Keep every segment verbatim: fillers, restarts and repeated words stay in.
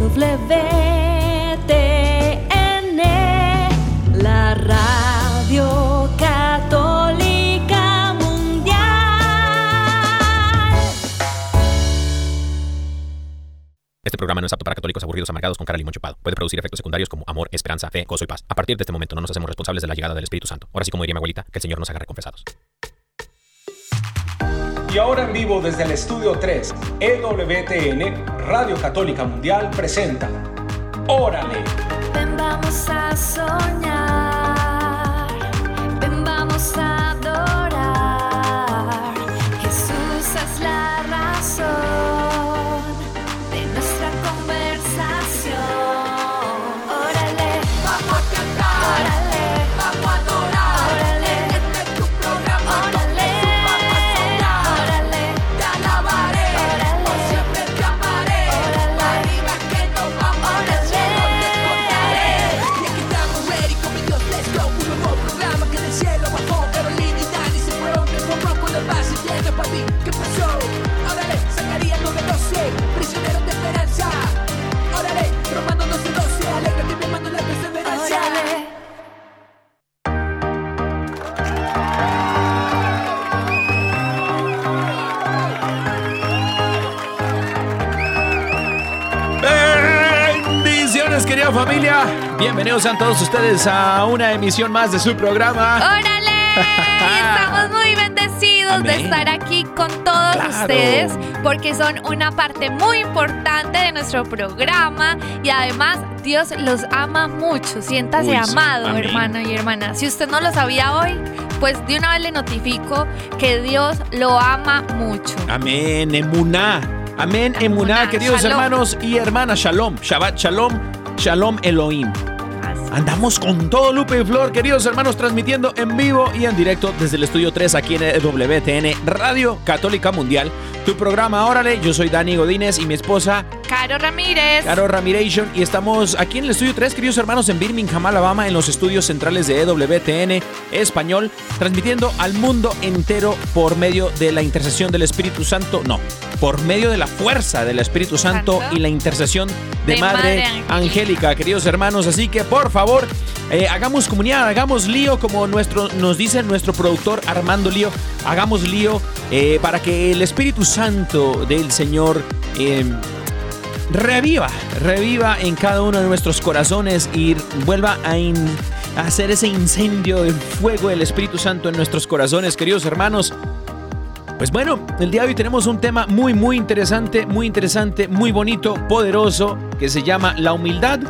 E W T N, la radio católica mundial. Este programa no es apto para católicos aburridos, amargados con cara limón chupado. Puede producir efectos secundarios como amor, esperanza, fe, gozo y paz. A partir de este momento no nos hacemos responsables de la llegada del Espíritu Santo. Ahora sí, como diría mi abuelita, que el Señor nos agarre confesados. Y ahora en vivo desde el Estudio tres, E W T N, Radio Católica Mundial, presenta ¡Órale! Ven, vamos a soñar, ven, vamos a adorar. Jesús es la razón de nuestra conversación. ¡Órale! ¡Vamos a cantar! ¡Órale! ¡Vamos a adorar! ¡Órale! Este es tu programa. ¡Órale! ¿Qué pasó? Órale, sacaría nueve doce, prisioneros de esperanza. Órale, Romano doce doce, alégrate mi hermano, la perseverancia. Órale. Bendiciones, querida familia. Bienvenidos a todos ustedes a una emisión más de su programa ¡Órale! Estamos muy bendecidos Amén. de estar aquí con todos claro. ustedes, porque son una parte muy importante de nuestro programa y además Dios los ama mucho. Siéntase Uy, amado, Amén. hermano y hermana. Si usted no lo sabía hoy, pues de una vez le notifico que Dios lo ama mucho. Amén, emuná. Amén, emuná, queridos shalom. hermanos y hermanas. Shalom, Shabbat, shalom, shalom Elohim. Andamos con todo Lupe y Flor, queridos hermanos, transmitiendo en vivo y en directo desde el Estudio tres aquí en E W T N, Radio Católica Mundial. Tu programa, Órale. Yo soy Dani Godínez y mi esposa Caro Ramírez. Caro Ramírez. Y estamos aquí en el Estudio tres, queridos hermanos, en Birmingham, Alabama, en los estudios centrales de E W T N Español, transmitiendo al mundo entero por medio de la intercesión del Espíritu Santo. No, por medio de la fuerza del Espíritu Santo, Santo. y la intercesión de, de Madre, Madre Angélica. Angélica, queridos hermanos. Así que, por favor, eh, hagamos comunidad, hagamos lío, como nuestro, nos dice nuestro productor Armando Lío. Hagamos lío eh, para que el Espíritu Santo del Señor... Eh, Reviva, reviva en cada uno de nuestros corazones y vuelva a, in, a hacer ese incendio del fuego del Espíritu Santo en nuestros corazones, queridos hermanos. Pues bueno, el día de hoy tenemos un tema muy, muy interesante, muy interesante, muy bonito, poderoso, que se llama la humildad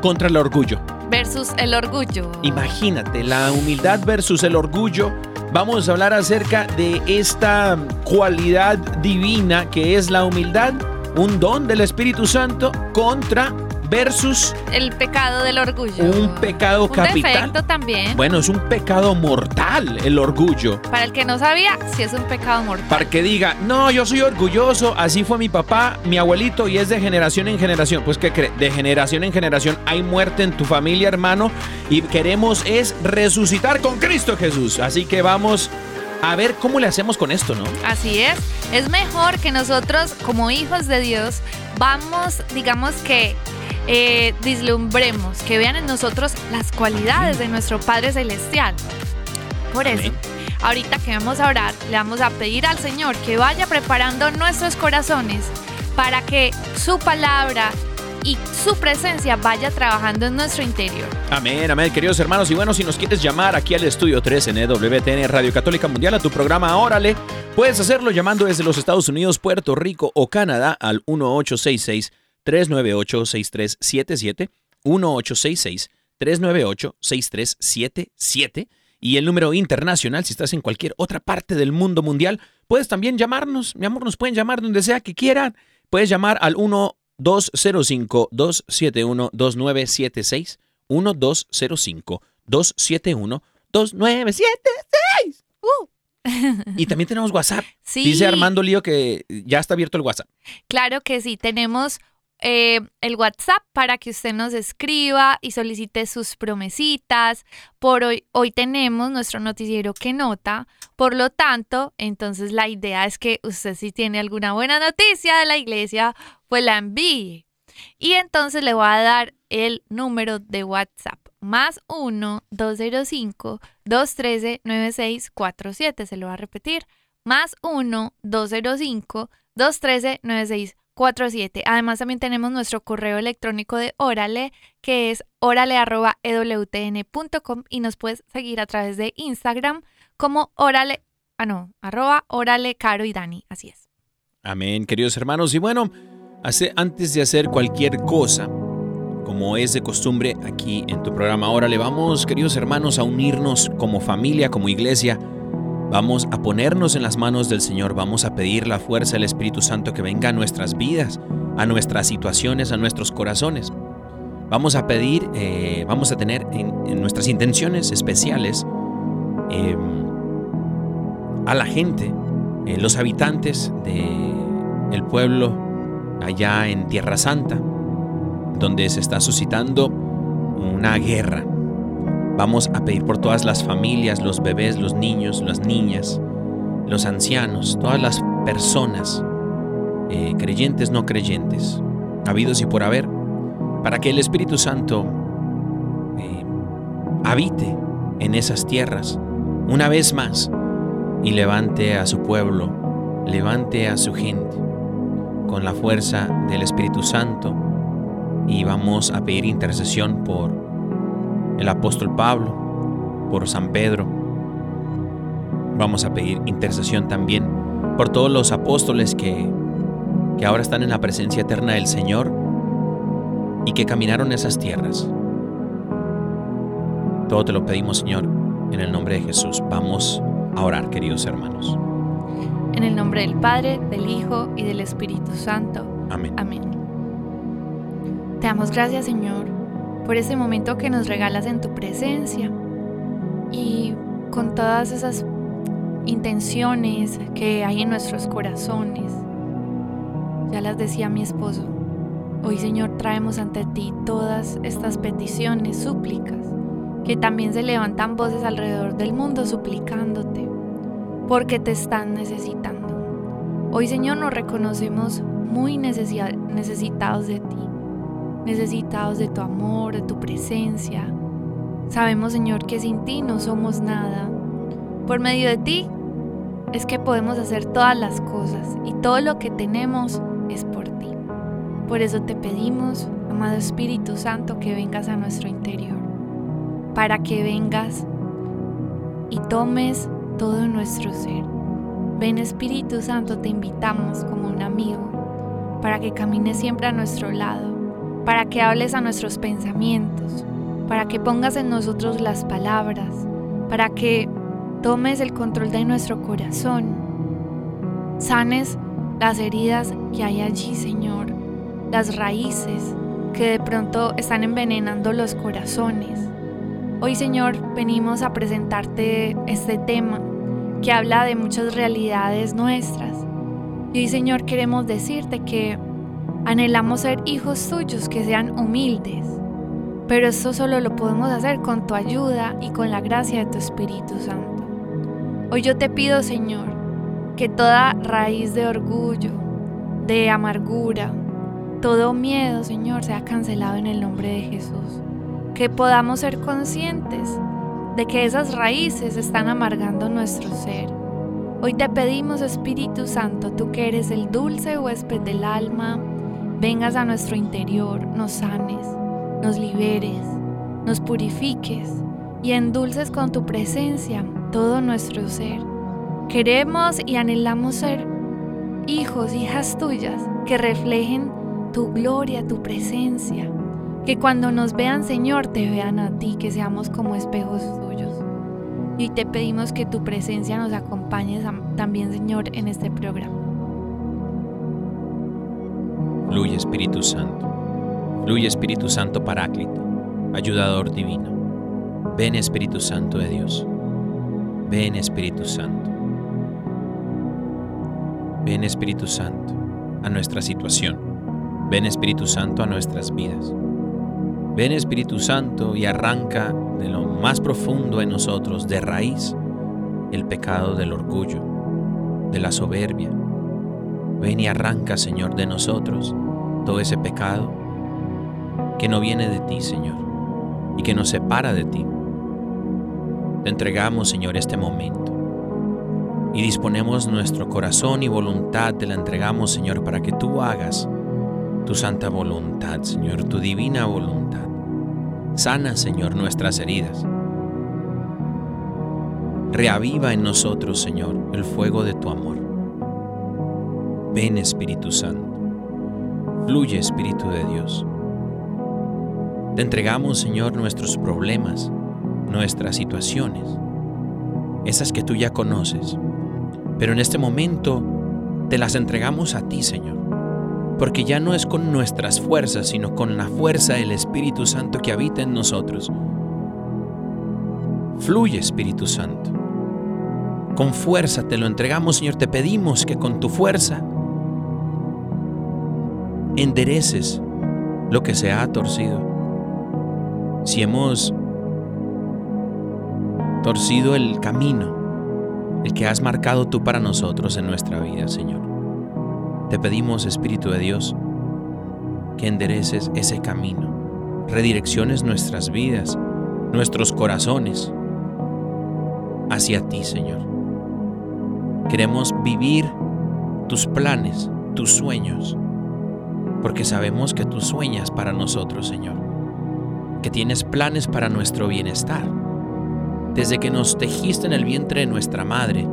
contra el orgullo. Versus el orgullo. Imagínate, la humildad versus el orgullo. Vamos a hablar acerca de esta cualidad divina que es la humildad. Un don del Espíritu Santo contra versus... el pecado del orgullo. Un pecado capital. Un defecto también. Bueno, es un pecado mortal el orgullo. Para el que no sabía, sí es un pecado mortal. Para que diga, no, yo soy orgulloso, así fue mi papá, mi abuelito, y es de generación en generación. Pues, ¿qué cree? De generación en generación hay muerte en tu familia, hermano, y queremos es resucitar con Cristo Jesús. Así que vamos... a ver cómo le hacemos con esto, ¿no? Así es. Es mejor que nosotros, como hijos de Dios, vamos, digamos que eh, deslumbremos, que vean en nosotros las cualidades de nuestro Padre Celestial. Por eso, Amén. ahorita que vamos a orar, le vamos a pedir al Señor que vaya preparando nuestros corazones para que su palabra... y su presencia vaya trabajando en nuestro interior. Amén, amén, queridos hermanos. Y bueno, si nos quieres llamar aquí al Estudio tres en E W T N Radio Católica Mundial a tu programa Órale, puedes hacerlo llamando desde los Estados Unidos, Puerto Rico o Canadá al uno ocho seis seis, tres nueve ocho, seis tres siete siete, uno ocho seis seis, tres nueve ocho, seis tres siete siete. Y el número internacional, si estás en cualquier otra parte del mundo mundial, puedes también llamarnos, mi amor, nos pueden llamar donde sea que quieran. Puedes llamar al uno dos cero cinco, dos siete uno, dos nueve siete seis, uno dos cero cinco, dos siete uno, dos nueve siete seis. Uh. Y también tenemos WhatsApp. Sí. Dice Armando Lío que ya está abierto el WhatsApp. Claro que sí, tenemos eh, el WhatsApp para que usted nos escriba y solicite sus promesitas. Por hoy, hoy tenemos nuestro noticiero que nota. Por lo tanto, entonces la idea es que usted, si tiene alguna buena noticia de la iglesia, pues la envíe. Y entonces le voy a dar el número de WhatsApp. Más uno, dos cero cinco, dos uno tres, nueve seis cuatro siete. Se lo voy a repetir. Más uno, dos cero cinco, dos tres nueve seis cuatro siete. Además, también tenemos nuestro correo electrónico de Órale, que es órale arroba e w t n punto com, y nos puedes seguir a través de Instagram como Órale, ah no, arroba Órale Caro y Dani, así es. Amén, queridos hermanos. Y bueno, hace, antes de hacer cualquier cosa, como es de costumbre aquí en tu programa Órale, vamos, queridos hermanos, a unirnos como familia, como iglesia. Vamos a ponernos en las manos del Señor, vamos a pedir la fuerza del Espíritu Santo que venga a nuestras vidas, a nuestras situaciones, a nuestros corazones. Vamos a pedir, eh, vamos a tener en, en nuestras intenciones especiales eh, a la gente, eh, los habitantes del pueblo allá en Tierra Santa, donde se está suscitando una guerra. Vamos a pedir por todas las familias, los bebés, los niños, las niñas, los ancianos, todas las personas, eh, creyentes, no creyentes, habidos y por haber, para que el Espíritu Santo eh, habite en esas tierras una vez más y levante a su pueblo, levante a su gente con la fuerza del Espíritu Santo. Y vamos a pedir intercesión por el apóstol Pablo, por San Pedro. Vamos a pedir intercesión también por todos los apóstoles que, que ahora están en la presencia eterna del Señor y que caminaron esas tierras. Todo te lo pedimos, Señor, en el nombre de Jesús. Vamos a orar, queridos hermanos. En el nombre del Padre, del Hijo y del Espíritu Santo. Amén. Amén. Te damos gracias, Señor, por ese momento que nos regalas en tu presencia, y con todas esas intenciones que hay en nuestros corazones. Ya las decía mi esposo, hoy, Señor, traemos ante ti todas estas peticiones, súplicas, que también se levantan voces alrededor del mundo suplicándote, porque te están necesitando. Hoy, Señor, nos reconocemos muy necesitados de ti, necesitados de tu amor, de tu presencia. Sabemos, Señor, que sin ti no somos nada. Por medio de ti es que podemos hacer todas las cosas, y todo lo que tenemos es por ti. Por eso te pedimos, amado Espíritu Santo, que vengas a nuestro interior, para que vengas y tomes todo nuestro ser. Ven, Espíritu Santo, te invitamos como un amigo, para que camines siempre a nuestro lado, para que hables a nuestros pensamientos, para que pongas en nosotros las palabras, para que tomes el control de nuestro corazón, sanes las heridas que hay allí, Señor, las raíces que de pronto están envenenando los corazones. Hoy, Señor, venimos a presentarte este tema que habla de muchas realidades nuestras, y hoy, Señor, queremos decirte que anhelamos ser hijos tuyos que sean humildes, pero esto solo lo podemos hacer con tu ayuda y con la gracia de tu Espíritu Santo. Hoy yo te pido, Señor, que toda raíz de orgullo, de amargura, todo miedo, Señor, sea cancelado en el nombre de Jesús. Que podamos ser conscientes de que esas raíces están amargando nuestro ser. Hoy te pedimos, Espíritu Santo, tú que eres el dulce huésped del alma, vengas a nuestro interior, nos sanes, nos liberes, nos purifiques y endulces con tu presencia todo nuestro ser. Queremos y anhelamos ser hijos, hijas tuyas, que reflejen tu gloria, tu presencia. Que cuando nos vean, Señor, te vean a ti, que seamos como espejos tuyos. Y te pedimos que tu presencia nos acompañe también, Señor, en este programa. Fluye, Espíritu Santo, fluye, Espíritu Santo Paráclito, Ayudador Divino. Ven, Espíritu Santo de Dios, ven, Espíritu Santo, ven, Espíritu Santo, a nuestra situación, ven, Espíritu Santo, a nuestras vidas, ven, Espíritu Santo, y arranca de lo más profundo en nosotros, de raíz, el pecado del orgullo, de la soberbia. Ven y arranca, Señor, de nosotros todo ese pecado que no viene de ti, Señor, y que nos separa de ti. Te entregamos, Señor, este momento y disponemos nuestro corazón y voluntad, te la entregamos, Señor, para que tú hagas tu santa voluntad, Señor, tu divina voluntad. Sana, Señor, nuestras heridas. Reaviva en nosotros, Señor, el fuego de tu amor. Ven, Espíritu Santo. Fluye, Espíritu de Dios. Te entregamos, Señor, nuestros problemas, nuestras situaciones, esas que tú ya conoces, pero en este momento te las entregamos a ti, Señor, porque ya no es con nuestras fuerzas, sino con la fuerza del Espíritu Santo que habita en nosotros. Fluye, Espíritu Santo. Con fuerza te lo entregamos, Señor. Te pedimos que con tu fuerza endereces lo que se ha torcido. Si hemos torcido el camino, el que has marcado tú para nosotros en nuestra vida, Señor, te pedimos, Espíritu de Dios, que endereces ese camino, redirecciones nuestras vidas, nuestros corazones hacia ti, Señor. Queremos vivir tus planes, tus sueños, porque sabemos que tú sueñas para nosotros, Señor, que tienes planes para nuestro bienestar. Desde que nos tejiste en el vientre de nuestra madre,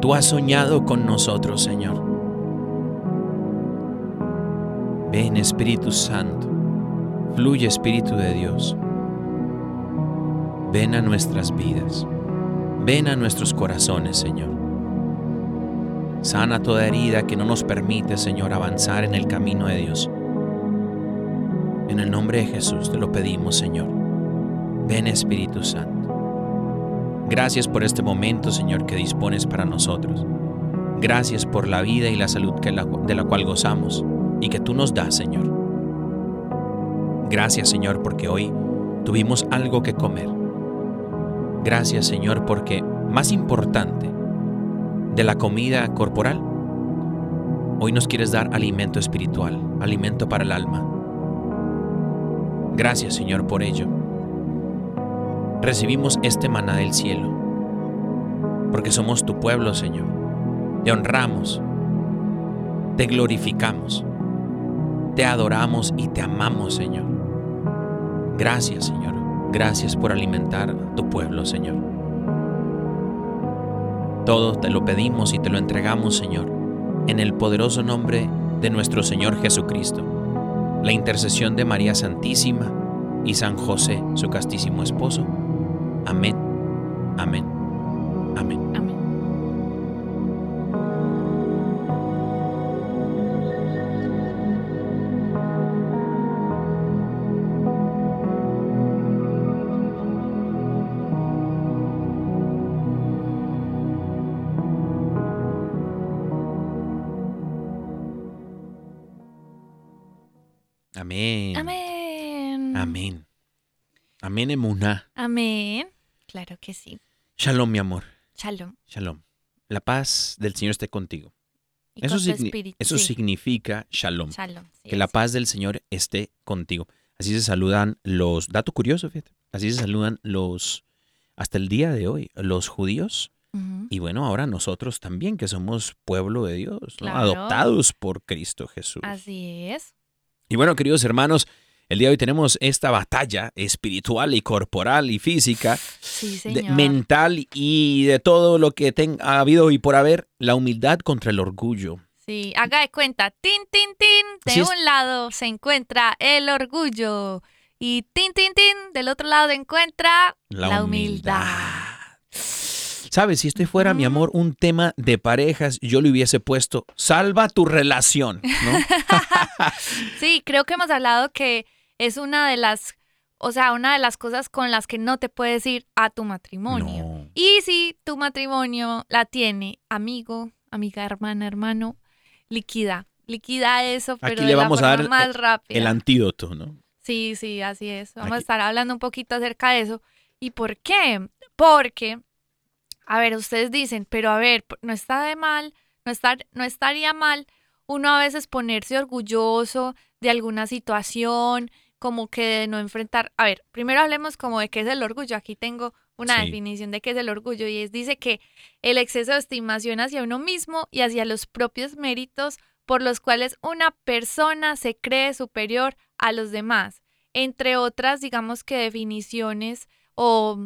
tú has soñado con nosotros, Señor. Ven, Espíritu Santo, fluye, Espíritu de Dios. Ven a nuestras vidas, ven a nuestros corazones, Señor. Sana toda herida que no nos permite, Señor, avanzar en el camino de Dios. En el nombre de Jesús te lo pedimos, Señor. Ven, Espíritu Santo. Gracias por este momento, Señor, que dispones para nosotros. Gracias por la vida y la salud que la, de la cual gozamos y que tú nos das, Señor. Gracias, Señor, porque hoy tuvimos algo que comer. Gracias, Señor, porque más importante de la comida corporal, hoy nos quieres dar alimento espiritual, alimento para el alma. Gracias, Señor, por ello. Recibimos este maná del cielo, porque somos tu pueblo, Señor. Te honramos, te glorificamos, te adoramos y te amamos, Señor. Gracias, Señor. Gracias por alimentar tu pueblo, Señor. Todo te lo pedimos y te lo entregamos, Señor, en el poderoso nombre de nuestro Señor Jesucristo, la intercesión de María Santísima y San José, su castísimo esposo. Amén, amén, amén. Amén. Amén. Amén. Amén. Amén, emuná. Amén. Claro que sí. Shalom, mi amor. Shalom. Shalom. La paz del Señor esté contigo. Y eso con signi- espíritu, eso sí. significa shalom. Shalom, sí, que la sí. paz del Señor esté contigo. Así se saludan los... Dato curioso, fíjate. Así se saludan los... Hasta el día de hoy, los judíos. Uh-huh. Y bueno, ahora nosotros también, que somos pueblo de Dios, ¿no? Claro. Adoptados por Cristo Jesús. Así es. Y bueno, queridos hermanos, el día de hoy tenemos esta batalla espiritual y corporal y física, sí, de, mental y de todo lo que ten, ha habido y por haber, la humildad contra el orgullo. Sí, haga de cuenta, tin, tin, tin, de sí, un es... lado se encuentra el orgullo y tin, tin, tin, del otro lado se encuentra la, la humildad. humildad. ¿Sabes? Si esto fuera, mm. mi amor, un tema de parejas, yo le hubiese puesto, salva tu relación, ¿no? Sí, creo que hemos hablado que es una de las, o sea, una de las cosas con las que no te puedes ir a tu matrimonio. No. Y si tu matrimonio la tiene, amigo, amiga, hermana, hermano, liquida, liquida eso, pero aquí le vamos de la forma a dar más rápida. El antídoto, ¿no? Sí, sí, así es. Vamos Aquí. a estar hablando un poquito acerca de eso. ¿Y por qué? Porque, a ver, ustedes dicen, pero a ver, no está de mal, no, estar, no estaría mal uno a veces ponerse orgulloso de alguna situación, como que de no enfrentar. A ver, primero hablemos como de qué es el orgullo. Aquí tengo una sí. definición de qué es el orgullo, y es, dice que el exceso de estimación hacia uno mismo y hacia los propios méritos por los cuales una persona se cree superior a los demás. Entre otras, digamos que definiciones o,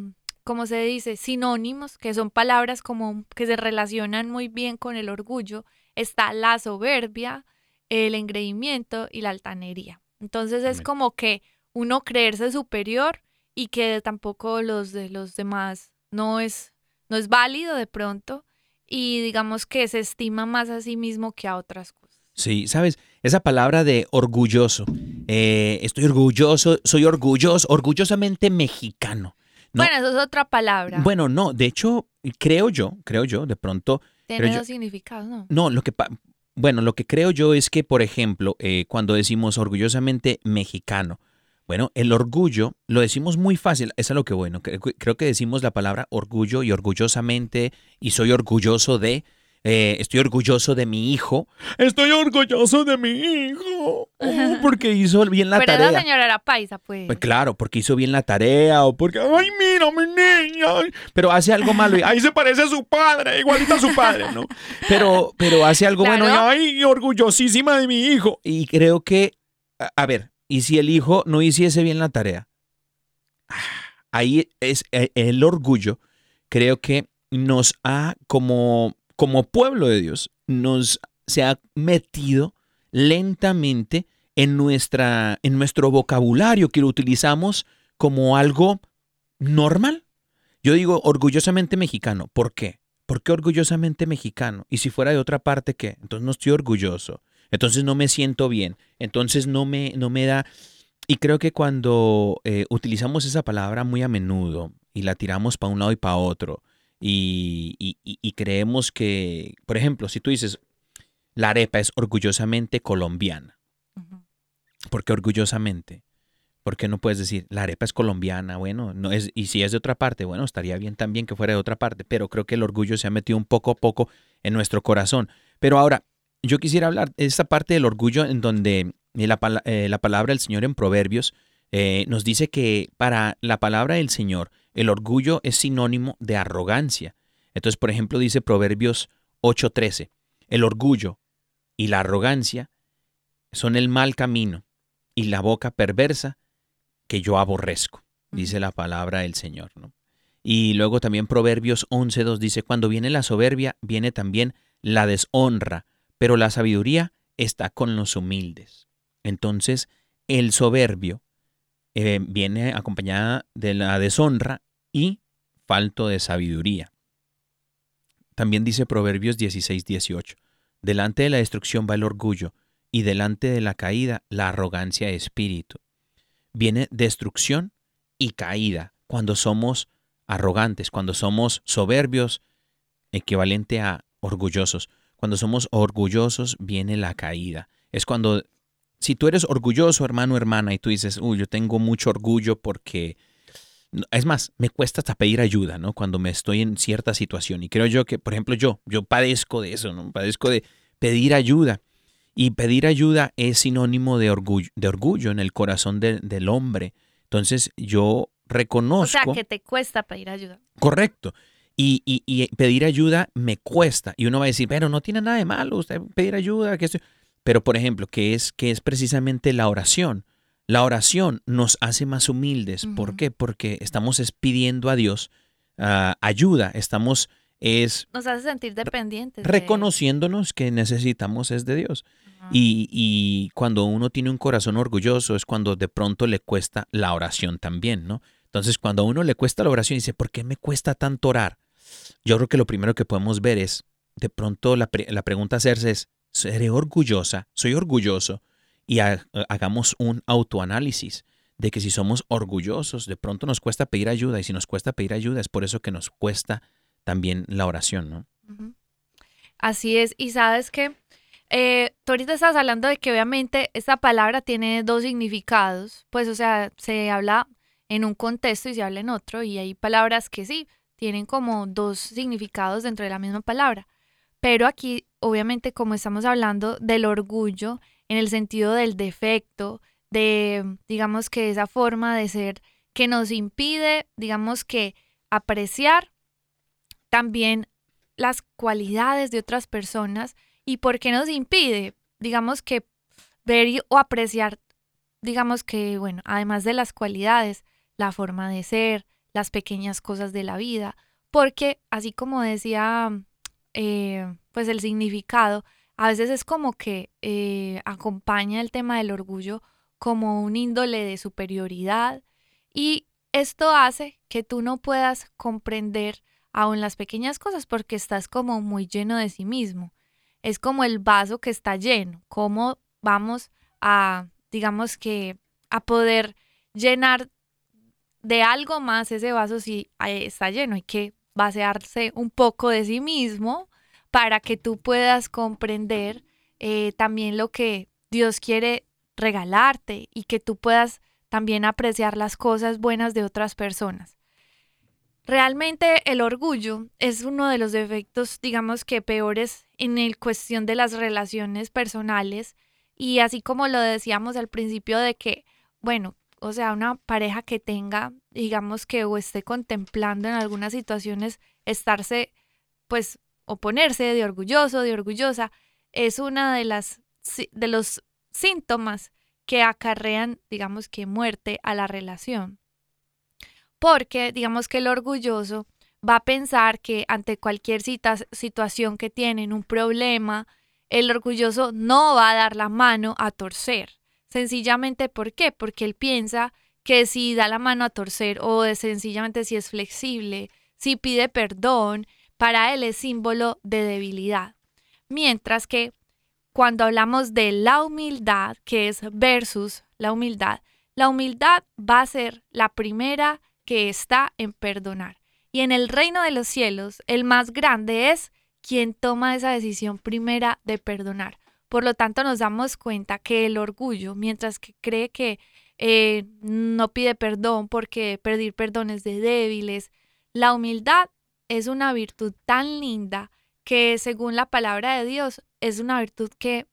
como se dice, sinónimos, que son palabras como que se relacionan muy bien con el orgullo, está la soberbia, el engreimiento y la altanería. Entonces es como que uno creerse superior y que tampoco los de los demás no es, no es válido de pronto, y digamos que se estima más a sí mismo que a otras cosas. Sí, ¿sabes? Esa palabra de orgulloso, eh, estoy orgulloso, soy orgulloso, orgullosamente mexicano. No, bueno, eso es otra palabra. Bueno, no, de hecho, creo yo, creo yo, de pronto... Tiene dos significados, ¿no? No, lo que... Pa- Bueno, lo que creo yo es que, por ejemplo, eh, cuando decimos orgullosamente mexicano, bueno, el orgullo lo decimos muy fácil, es a lo que bueno, cre- creo que decimos la palabra orgullo y orgullosamente, y soy orgulloso de, eh, estoy orgulloso de mi hijo, estoy orgulloso de mi hijo, oh, porque hizo bien la Pero tarea. Pero esa señora era paisa, pues. pues. Claro, porque hizo bien la tarea, o porque, ay, mira, mi niña, pero hace algo malo, y ahí se parece a su padre, igualita a su padre, ¿no? Pero, pero hace algo claro. bueno, y, ay, orgullosísima de mi hijo. Y creo que, a, a ver, ¿y si el hijo no hiciese bien la tarea? Ahí es el, el orgullo, creo que nos ha como... como pueblo de Dios, nos se ha metido lentamente en, nuestra, en nuestro vocabulario, que lo utilizamos como algo normal. Yo digo orgullosamente mexicano. ¿Por qué? ¿Por qué orgullosamente mexicano? Y si fuera de otra parte, ¿qué? Entonces no estoy orgulloso. Entonces no me siento bien. Entonces no me, no me da... Y creo que cuando eh, utilizamos esa palabra muy a menudo y la tiramos para un lado y para otro, Y, y, y creemos que, por ejemplo, si tú dices la arepa es orgullosamente colombiana, uh-huh. ¿por qué orgullosamente? ¿Por qué no puedes decir la arepa es colombiana? Bueno, no es, y si es de otra parte, bueno, estaría bien también que fuera de otra parte, pero creo que el orgullo se ha metido un poco a poco en nuestro corazón. Pero ahora, yo quisiera hablar de esta parte del orgullo en donde la, eh, la palabra del Señor en Proverbios eh, nos dice que para la palabra del Señor el orgullo es sinónimo de arrogancia. Entonces, por ejemplo, dice Proverbios ocho trece, el orgullo y la arrogancia son el mal camino y la boca perversa que yo aborrezco, dice la palabra del Señor, ¿no? Y luego también Proverbios once dos dice, cuando viene la soberbia, viene también la deshonra, pero la sabiduría está con los humildes. Entonces, el soberbio eh, viene acompañada de la deshonra y falto de sabiduría. También dice Proverbios dieciséis dieciocho, delante de la destrucción va el orgullo, y delante de la caída la arrogancia de espíritu. Viene destrucción y caída cuando somos arrogantes, cuando somos soberbios, equivalente a orgullosos. Cuando somos orgullosos viene la caída. Es cuando, si tú eres orgulloso, hermano o hermana, y tú dices, uy, yo tengo mucho orgullo porque... Es más, me cuesta hasta pedir ayuda, ¿no? Cuando me estoy en cierta situación. Y creo yo que, por ejemplo, yo, yo padezco de eso, ¿no? Padezco de pedir ayuda. Y pedir ayuda es sinónimo de orgullo, de orgullo en el corazón de, del hombre. Entonces, yo reconozco... O sea, que te cuesta pedir ayuda. Correcto. Y, y, y pedir ayuda me cuesta. Y uno va a decir, pero no tiene nada de malo usted pedir ayuda. Que esto... Pero, por ejemplo, que es, que es precisamente la oración. La oración nos hace más humildes. ¿Por qué? Porque estamos pidiendo a Dios uh, ayuda. Estamos es nos hace sentir dependientes. Reconociéndonos de... que necesitamos es de Dios. Uh-huh. Y, y cuando uno tiene un corazón orgulloso es cuando de pronto le cuesta la oración también, ¿no? Entonces, cuando a uno le cuesta la oración, dice, ¿por qué me cuesta tanto orar? Yo creo que lo primero que podemos ver es, de pronto la, pre- la pregunta a hacerse es, ¿seré orgullosa? ¿Soy orgulloso? Y ha- hagamos un autoanálisis de que si somos orgullosos, de pronto nos cuesta pedir ayuda. Y si nos cuesta pedir ayuda, es por eso que nos cuesta también la oración, ¿no? Así es. Y sabes que eh, tú ahorita estás hablando de que obviamente esta palabra tiene dos significados. Pues, o sea, se habla en un contexto y se habla en otro. Y hay palabras que sí, tienen como dos significados dentro de la misma palabra. Pero aquí, obviamente, como estamos hablando del orgullo, en el sentido del defecto, de, digamos que esa forma de ser que nos impide, digamos que apreciar también las cualidades de otras personas. ¿Y por qué nos impide, digamos que ver y, o apreciar, digamos que, bueno, además de las cualidades, la forma de ser, las pequeñas cosas de la vida? Porque así como decía eh, pues el significado, a veces es como que eh, acompaña el tema del orgullo como un índole de superioridad, y esto hace que tú no puedas comprender aún las pequeñas cosas porque estás como muy lleno de sí mismo. Es como el vaso que está lleno. ¿Cómo vamos a, digamos que, a poder llenar de algo más ese vaso si está lleno? Hay que vaciarse un poco de sí mismo para que tú puedas comprender eh, también lo que Dios quiere regalarte y que tú puedas también apreciar las cosas buenas de otras personas. Realmente el orgullo es uno de los defectos, digamos que peores en el cuestión de las relaciones personales, y así como lo decíamos al principio de que, bueno, o sea, una pareja que tenga, digamos que, o esté contemplando en algunas situaciones estarse, pues, o ponerse de orgulloso, de orgullosa, es una de las, de los síntomas que acarrean, digamos que, muerte a la relación. Porque, digamos que el orgulloso va a pensar que ante cualquier cita, situación que tienen, un problema, el orgulloso no va a dar la mano a torcer. Sencillamente, ¿por qué? Porque él piensa que si da la mano a torcer o sencillamente si es flexible, si pide perdón, para él es símbolo de debilidad. Mientras que cuando hablamos de la humildad, que es versus la humildad, la humildad va a ser la primera que está en perdonar. Y en el reino de los cielos, el más grande es quien toma esa decisión primera de perdonar. Por lo tanto, nos damos cuenta que el orgullo, mientras que cree que eh, no pide perdón porque pedir perdón es de débiles, la humildad es una virtud tan linda que, según la palabra de Dios, es una virtud que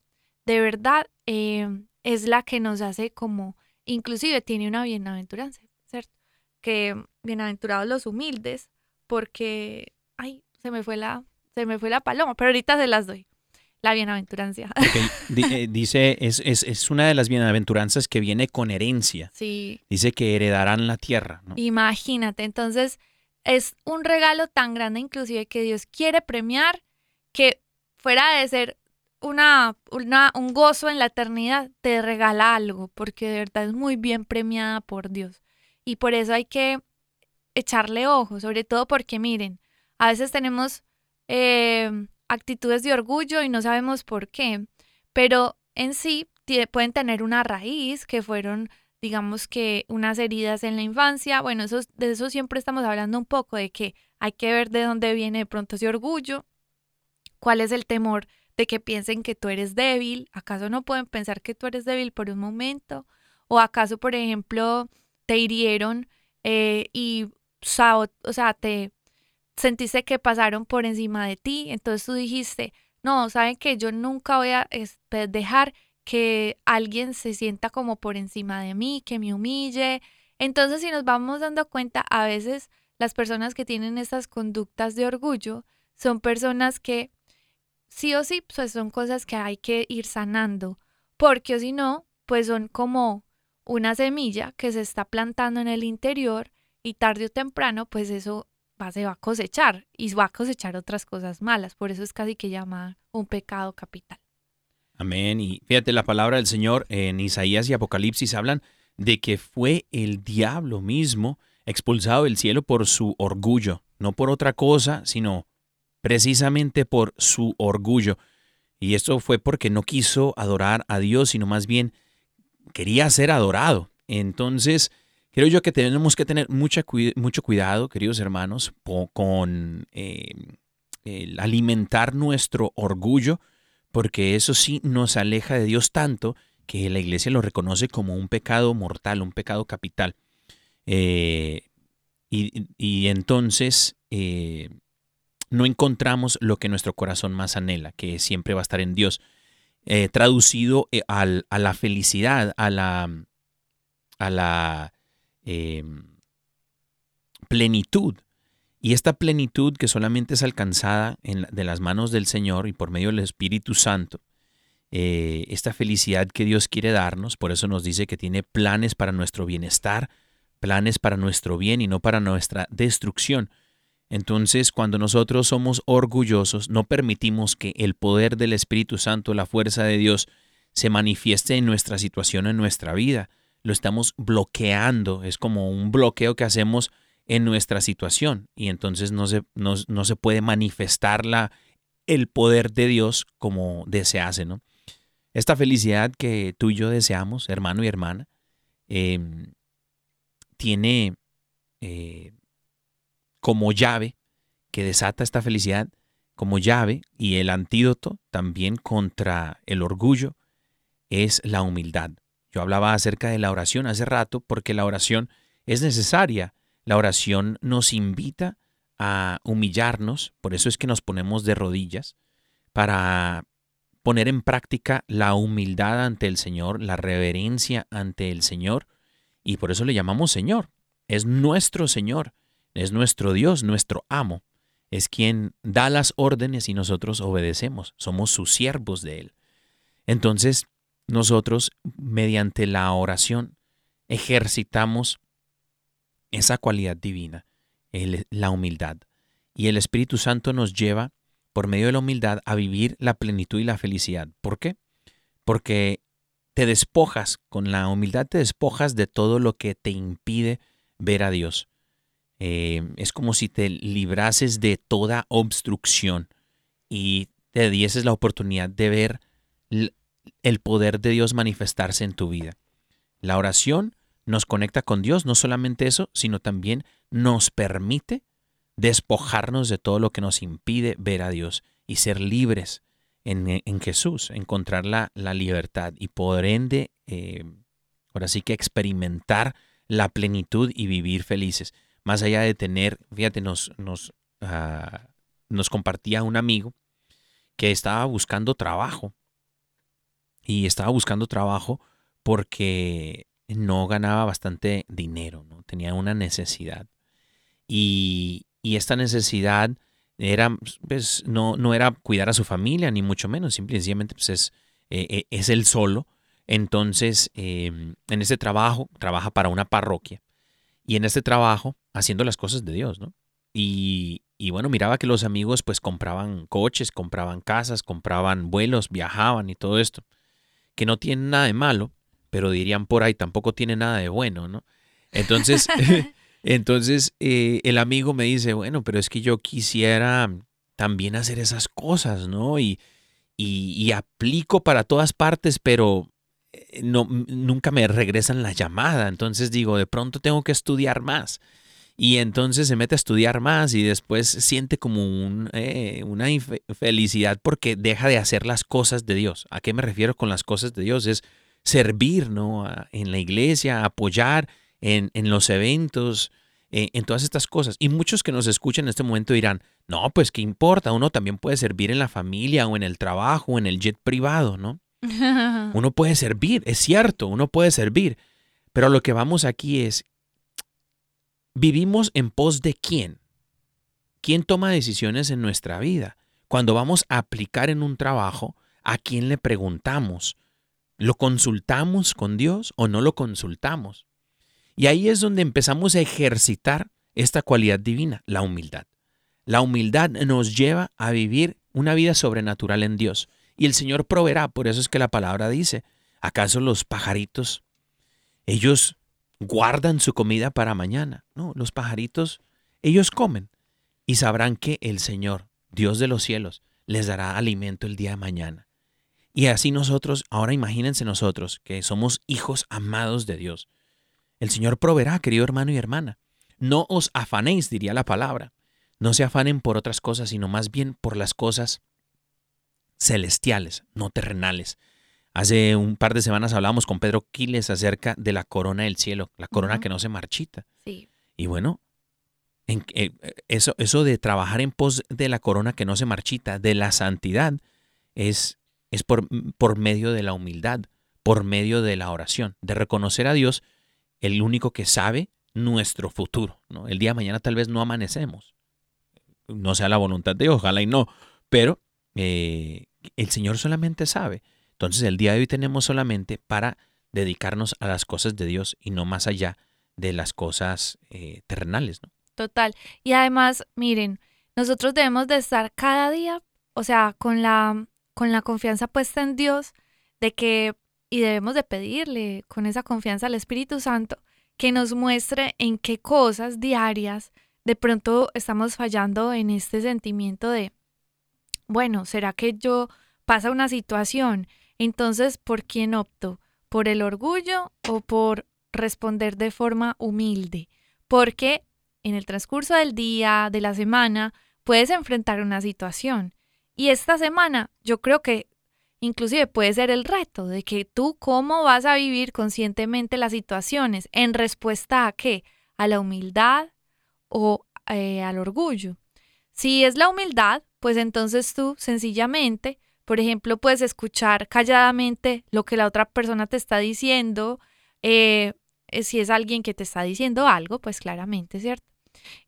de verdad eh, es la que nos hace como, inclusive tiene una bienaventuranza, ¿cierto? Que bienaventurados los humildes, porque, ay, se me fue la, se me fue la paloma, pero ahorita se las doy. La bienaventuranza. Okay. D- eh, dice, es, es, es una de las bienaventuranzas que viene con herencia. Sí. Dice que heredarán la tierra, ¿no? Imagínate, entonces es un regalo tan grande inclusive que Dios quiere premiar, que fuera de ser una, una, un gozo en la eternidad, te regala algo, porque de verdad es muy bien premiada por Dios. Y por eso hay que echarle ojo, sobre todo porque miren, a veces tenemos eh, actitudes de orgullo y no sabemos por qué, pero en sí t- pueden tener una raíz que fueron, digamos que, unas heridas en la infancia. Bueno, eso, de eso siempre estamos hablando un poco, de que hay que ver de dónde viene de pronto ese orgullo, cuál es el temor de que piensen que tú eres débil. ¿Acaso no pueden pensar que tú eres débil por un momento? ¿O acaso, por ejemplo, te hirieron eh, y sabot- o sea, te sentiste que pasaron por encima de ti? Entonces tú dijiste, no, ¿saben qué? Yo nunca voy a dejar que alguien se sienta como por encima de mí, que me humille. Entonces, si nos vamos dando cuenta, a veces las personas que tienen estas conductas de orgullo son personas que sí o sí, pues son cosas que hay que ir sanando, porque si no, pues son como una semilla que se está plantando en el interior y tarde o temprano, pues eso Va, se va a cosechar y va a cosechar otras cosas malas. Por eso es casi que llama un pecado capital. Amén. Y fíjate, la palabra del Señor en Isaías y Apocalipsis hablan de que fue el diablo mismo expulsado del cielo por su orgullo, no por otra cosa, sino precisamente por su orgullo. Y esto fue porque no quiso adorar a Dios, sino más bien quería ser adorado. Entonces, creo yo que tenemos que tener mucha, mucho cuidado, queridos hermanos, po- con eh, el alimentar nuestro orgullo, porque eso sí nos aleja de Dios tanto que la iglesia lo reconoce como un pecado mortal, un pecado capital. Eh, y, y entonces eh, no encontramos lo que nuestro corazón más anhela, que siempre va a estar en Dios. eh, traducido eh, al, a la felicidad, a la, a la eh, plenitud. Y esta plenitud que solamente es alcanzada en, de las manos del Señor y por medio del Espíritu Santo, eh, esta felicidad que Dios quiere darnos, por eso nos dice que tiene planes para nuestro bienestar, planes para nuestro bien y no para nuestra destrucción. Entonces, cuando nosotros somos orgullosos, no permitimos que el poder del Espíritu Santo, la fuerza de Dios, se manifieste en nuestra situación, en nuestra vida. Lo estamos bloqueando, es como un bloqueo que hacemos en nuestra situación y entonces no se, no, no se puede manifestar la, el poder de Dios como desease, ¿no? Esta felicidad que tú y yo deseamos, hermano y hermana, eh, tiene eh, como llave que desata esta felicidad, como llave y el antídoto también contra el orgullo es la humildad. Yo hablaba acerca de la oración hace rato porque la oración es necesaria. La oración nos invita a humillarnos, por eso es que nos ponemos de rodillas, para poner en práctica la humildad ante el Señor, la reverencia ante el Señor, y por eso le llamamos Señor. Es nuestro Señor, es nuestro Dios, nuestro amo, es quien da las órdenes y nosotros obedecemos, somos sus siervos de Él. Entonces, nosotros, mediante la oración, ejercitamos esa cualidad divina, el, la humildad. Y el Espíritu Santo nos lleva, por medio de la humildad, a vivir la plenitud y la felicidad. ¿Por qué? Porque te despojas, con la humildad te despojas de todo lo que te impide ver a Dios. Eh, es como si te librases de toda obstrucción y te dieses la oportunidad de ver el poder de Dios manifestarse en tu vida. La oración nos conecta con Dios, no solamente eso, sino también nos permite despojarnos de todo lo que nos impide ver a Dios y ser libres en, en Jesús, encontrar la, la libertad y por ende, eh, ahora sí que experimentar la plenitud y vivir felices. Más allá de tener, fíjate, nos, nos, uh, nos compartía un amigo que estaba buscando trabajo y estaba buscando trabajo porque no ganaba bastante dinero, ¿no? Tenía una necesidad y, y esta necesidad era, pues, no, no era cuidar a su familia ni mucho menos, simplemente pues es, eh, es él solo. Entonces eh, en este trabajo, trabaja para una parroquia y en este trabajo haciendo las cosas de Dios, ¿no? Y, y bueno, miraba que los amigos pues compraban coches, compraban casas, compraban vuelos, viajaban y todo esto, que no tiene nada de malo, pero dirían por ahí, tampoco tiene nada de bueno, ¿no? Entonces, entonces eh, el amigo me dice, bueno, pero es que yo quisiera también hacer esas cosas, ¿no? Y, y, y aplico para todas partes, pero no, nunca me regresan la llamada. Entonces digo, de pronto tengo que estudiar más. Y entonces se mete a estudiar más y después siente como un, eh, una infelicidad porque deja de hacer las cosas de Dios. ¿A qué me refiero con las cosas de Dios? Es servir, ¿no? En la iglesia, apoyar en, en los eventos, en, en todas estas cosas. Y muchos que nos escuchan en este momento dirán, no, pues qué importa, uno también puede servir en la familia o en el trabajo o en el jet privado, ¿no? Uno puede servir, es cierto, uno puede servir. Pero lo que vamos aquí es, ¿vivimos en pos de quién? ¿Quién toma decisiones en nuestra vida? Cuando vamos a aplicar en un trabajo, ¿a quién le preguntamos? ¿Lo consultamos con Dios o no lo consultamos? Y ahí es donde empezamos a ejercitar esta cualidad divina, la humildad. La humildad nos lleva a vivir una vida sobrenatural en Dios. Y el Señor proveerá, por eso es que la palabra dice, ¿acaso los pajaritos, ellos guardan su comida para mañana? No, los pajaritos, ellos comen y sabrán que el Señor, Dios de los cielos, les dará alimento el día de mañana. Y así nosotros, ahora imagínense nosotros, que somos hijos amados de Dios. El Señor proveerá, querido hermano y hermana. No os afanéis, diría la palabra. No se afanen por otras cosas, sino más bien por las cosas celestiales, no terrenales. Hace un par de semanas hablábamos con Pedro Quiles acerca de la corona del cielo, la corona uh-huh. que no se marchita. Sí. Y bueno, en, eh, eso, eso de trabajar en pos de la corona que no se marchita, de la santidad, es... es por, por medio de la humildad, por medio de la oración, de reconocer a Dios, el único que sabe nuestro futuro, ¿no? El día de mañana tal vez no amanecemos, no sea la voluntad de Dios, ojalá y no, pero eh, el Señor solamente sabe. Entonces el día de hoy tenemos solamente para dedicarnos a las cosas de Dios y no más allá de las cosas eh, terrenales, ¿no? Total. Y además, miren, nosotros debemos de estar cada día, o sea, con la, con la confianza puesta en Dios, de que, y debemos de pedirle con esa confianza al Espíritu Santo que nos muestre en qué cosas diarias de pronto estamos fallando en este sentimiento de, bueno, ¿será que yo pasa una situación? Entonces, ¿por quién opto? ¿Por el orgullo o por responder de forma humilde? Porque en el transcurso del día, de la semana, puedes enfrentar una situación. Y esta semana yo creo que inclusive puede ser el reto de que tú cómo vas a vivir conscientemente las situaciones en respuesta a qué, a la humildad o eh, al orgullo. Si es la humildad, pues entonces tú sencillamente, por ejemplo, puedes escuchar calladamente lo que la otra persona te está diciendo, eh, si es alguien que te está diciendo algo, pues claramente, ¿cierto?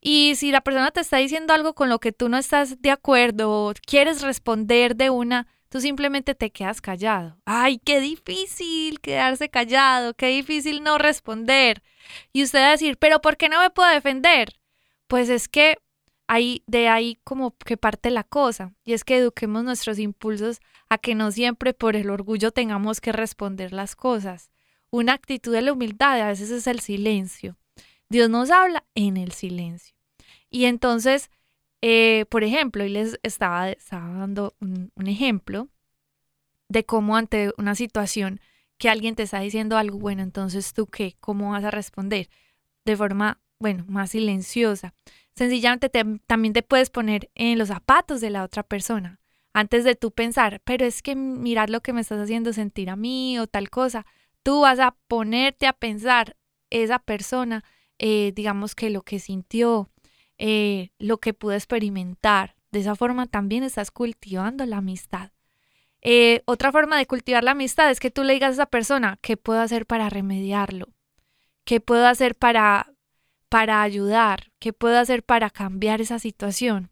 Y si la persona te está diciendo algo con lo que tú no estás de acuerdo o quieres responder de una, tú simplemente te quedas callado. ¡Ay, qué difícil quedarse callado! ¡Qué difícil no responder! Y usted va a decir, ¿pero por qué no me puedo defender? Pues es que ahí, de ahí como que parte la cosa. Y es que eduquemos nuestros impulsos a que no siempre por el orgullo tengamos que responder las cosas. Una actitud de la humildad a veces es el silencio. Dios nos habla en el silencio. Y entonces, eh, por ejemplo, y les estaba, estaba dando un, un ejemplo de cómo ante una situación que alguien te está diciendo algo, bueno, entonces ¿tú qué? ¿Cómo vas a responder? De forma, bueno, más silenciosa. Sencillamente te, también te puedes poner en los zapatos de la otra persona. Antes de tú pensar, pero es que mirad lo que me estás haciendo sentir a mí o tal cosa. Tú vas a ponerte a pensar esa persona, eh, digamos que lo que sintió, eh, lo que pudo experimentar. De esa forma también estás cultivando la amistad. Eh, otra forma de cultivar la amistad es que tú le digas a esa persona, ¿qué puedo hacer para remediarlo? ¿Qué puedo hacer para, para ayudar? ¿Qué puedo hacer para cambiar esa situación?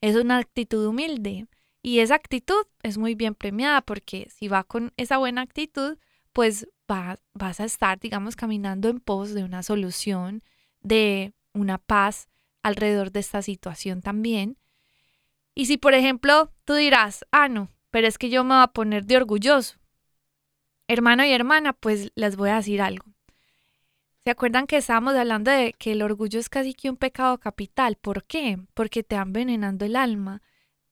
Es una actitud humilde y esa actitud es muy bien premiada porque si va con esa buena actitud, pues va, vas a estar, digamos, caminando en pos de una solución, de una paz alrededor de esta situación también. Y si, por ejemplo, tú dirás, ah, no, pero es que yo me voy a poner de orgulloso. Hermano y hermana, pues les voy a decir algo. ¿Se acuerdan que estábamos hablando de que el orgullo es casi que un pecado capital? ¿Por qué? Porque te va envenenando el alma,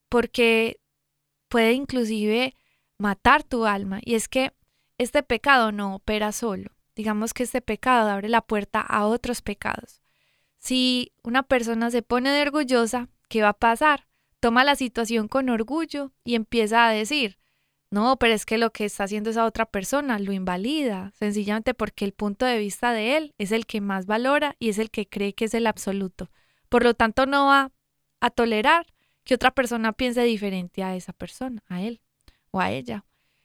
porque puede inclusive matar tu alma. Y es que este pecado no opera solo. Digamos que este pecado abre la puerta a otros pecados. Si una persona se pone de orgullosa, ¿qué va a pasar? Toma la situación con orgullo y empieza a decir, no, pero es que lo que está haciendo esa otra persona lo invalida, sencillamente porque el punto de vista de él es el que más valora y es el que cree que es el absoluto. Por lo tanto, no va a tolerar que otra persona piense diferente a esa persona, a él o a ella.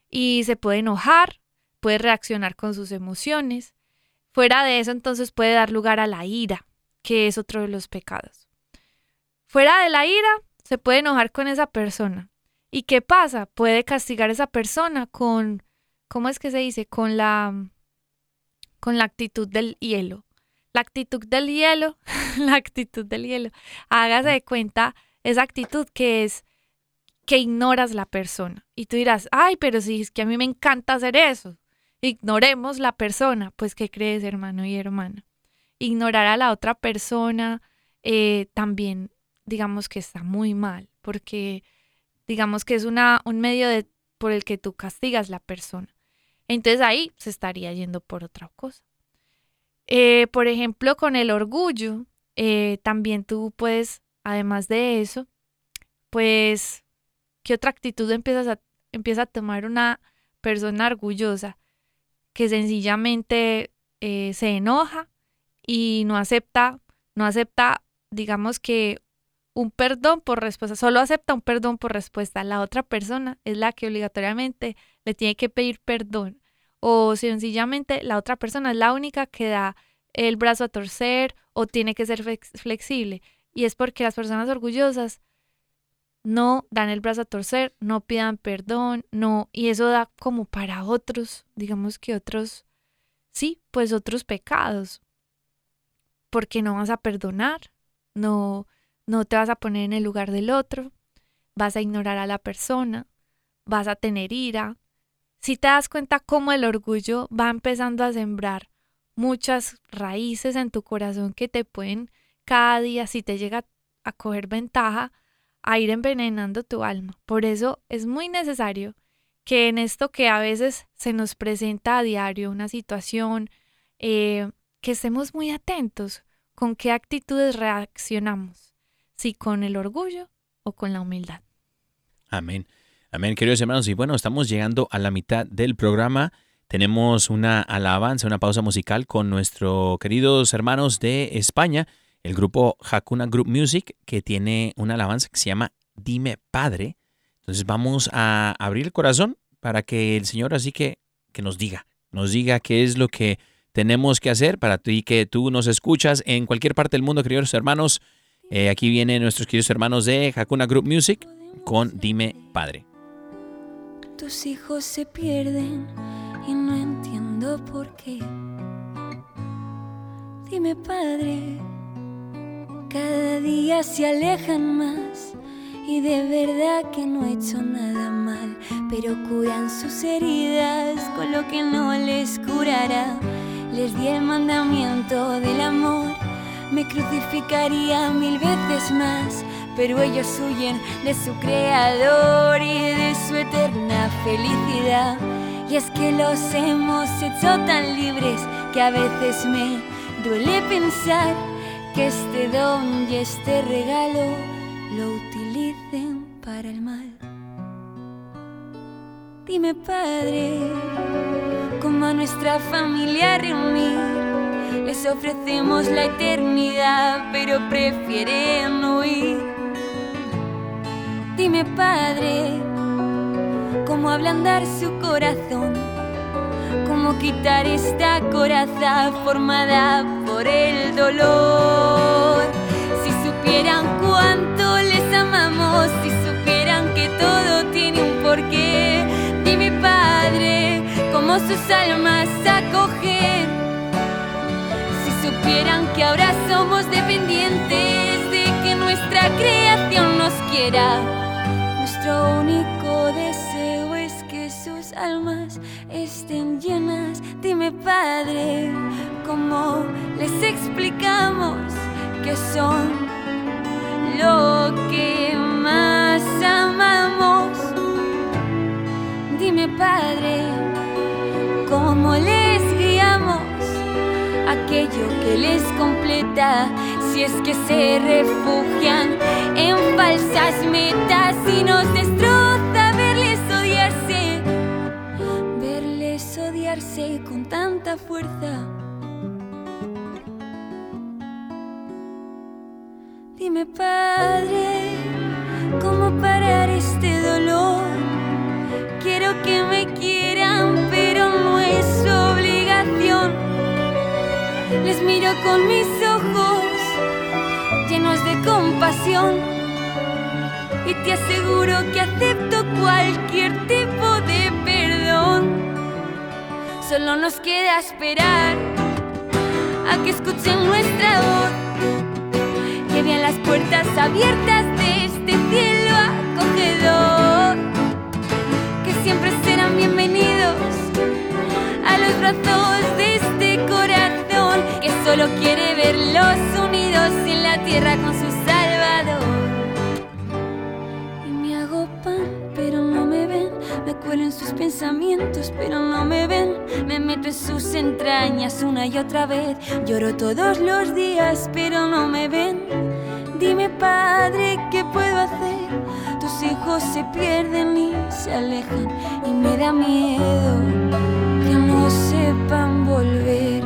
Y se puede enojar, puede reaccionar con sus emociones. Fuera de eso, entonces puede dar lugar a la ira, que es otro de los pecados. Fuera de la ira, se puede enojar con esa persona. ¿Y qué pasa? Puede castigar a esa persona con, ¿cómo es que se dice? Con la, con la actitud del hielo. La actitud del hielo, la actitud del hielo. Hágase de cuenta esa actitud que es que ignoras la persona. Y tú dirás, ay, pero si es que a mí me encanta hacer eso. Ignoremos la persona. Pues, ¿qué crees, hermano y hermana? Ignorar a la otra persona eh, también, digamos que está muy mal, porque digamos que es una, un medio de, por el que tú castigas la persona. Entonces ahí se estaría yendo por otra cosa. Eh, por ejemplo, con el orgullo, eh, también tú puedes, además de eso, pues, ¿qué otra actitud empiezas a, empieza a tomar una persona orgullosa que sencillamente eh, se enoja y no acepta, no acepta, digamos que un perdón por respuesta, solo acepta un perdón por respuesta. La otra persona es la que obligatoriamente le tiene que pedir perdón, o sencillamente la otra persona es la única que da el brazo a torcer o tiene que ser flexible, y es porque las personas orgullosas no dan el brazo a torcer, no pidan perdón, no, y eso da como para otros, digamos que otros, sí, pues otros pecados, porque no vas a perdonar, no, no te vas a poner en el lugar del otro, vas a ignorar a la persona, vas a tener ira. Si te das cuenta cómo el orgullo va empezando a sembrar muchas raíces en tu corazón que te pueden cada día, si te llega a coger ventaja, a ir envenenando tu alma. Por eso es muy necesario que en esto que a veces se nos presenta a diario una situación, eh, que estemos muy atentos con qué actitudes reaccionamos, si con el orgullo o con la humildad. Amén. Amén, queridos hermanos. Y bueno, estamos llegando a la mitad del programa. Tenemos una alabanza, una pausa musical con nuestros queridos hermanos de España, el grupo Hakuna Group Music, que tiene una alabanza que se llama Dime Padre. Entonces vamos a abrir el corazón para que el Señor así que, que nos diga, nos diga qué es lo que tenemos que hacer para ti que tú nos escuchas en cualquier parte del mundo, queridos hermanos. Eh, aquí vienen nuestros queridos hermanos de Hakuna Group Music con Dime Padre. Tus hijos se pierden y no entiendo por qué. Dime Padre, cada día se alejan más y de verdad que no he hecho nada mal, pero curan sus heridas con lo que no les curará. Les di el mandamiento del amor, me crucificaría mil veces más, pero ellos huyen de su creador y de su eterna felicidad. Y es que los hemos hecho tan libres que a veces me duele pensar que este don y este regalo lo utilicen para el mal. Dime Padre, como a nuestra familia reunir, les ofrecemos la eternidad, pero prefieren huir. Dime Padre, cómo ablandar su corazón, cómo quitar esta coraza formada por el dolor. Si supieran cuánto les amamos, si supieran que todo tiene un porqué. Dime Padre, cómo sus almas acogen. Si supieran que ahora somos dependientes de que nuestra creación nos quiera. Nuestro único deseo es que sus almas estén llenas. Dime Padre, cómo les explicamos que son lo que más amamos. Dime Padre, cómo les guiamos aquello que les completa, si es que se refugian en falsas metas y nos destroza verles odiarse, verles odiarse con tanta fuerza. Dime Padre, ¿cómo parar este dolor? Quiero que me quieran, pero no es obligación. Les miro con mis ojos llenos de compasión y te aseguro que acepto cualquier tipo de perdón. Solo nos queda esperar a que escuchen nuestra voz, que vean las puertas abiertas de este cielo acogedor, que siempre serán bienvenidos a los brazos de este corazón que solo quiere verlos unidos en la tierra con su Salvador. Y me hago pan, pero no me ven, me cuelo en sus pensamientos, pero no me ven, me meto en sus entrañas una y otra vez, lloro todos los días, pero no me ven. Dime Padre, ¿qué puedo hacer? Tus hijos se pierden y se alejan y me da miedo que no sepan volver.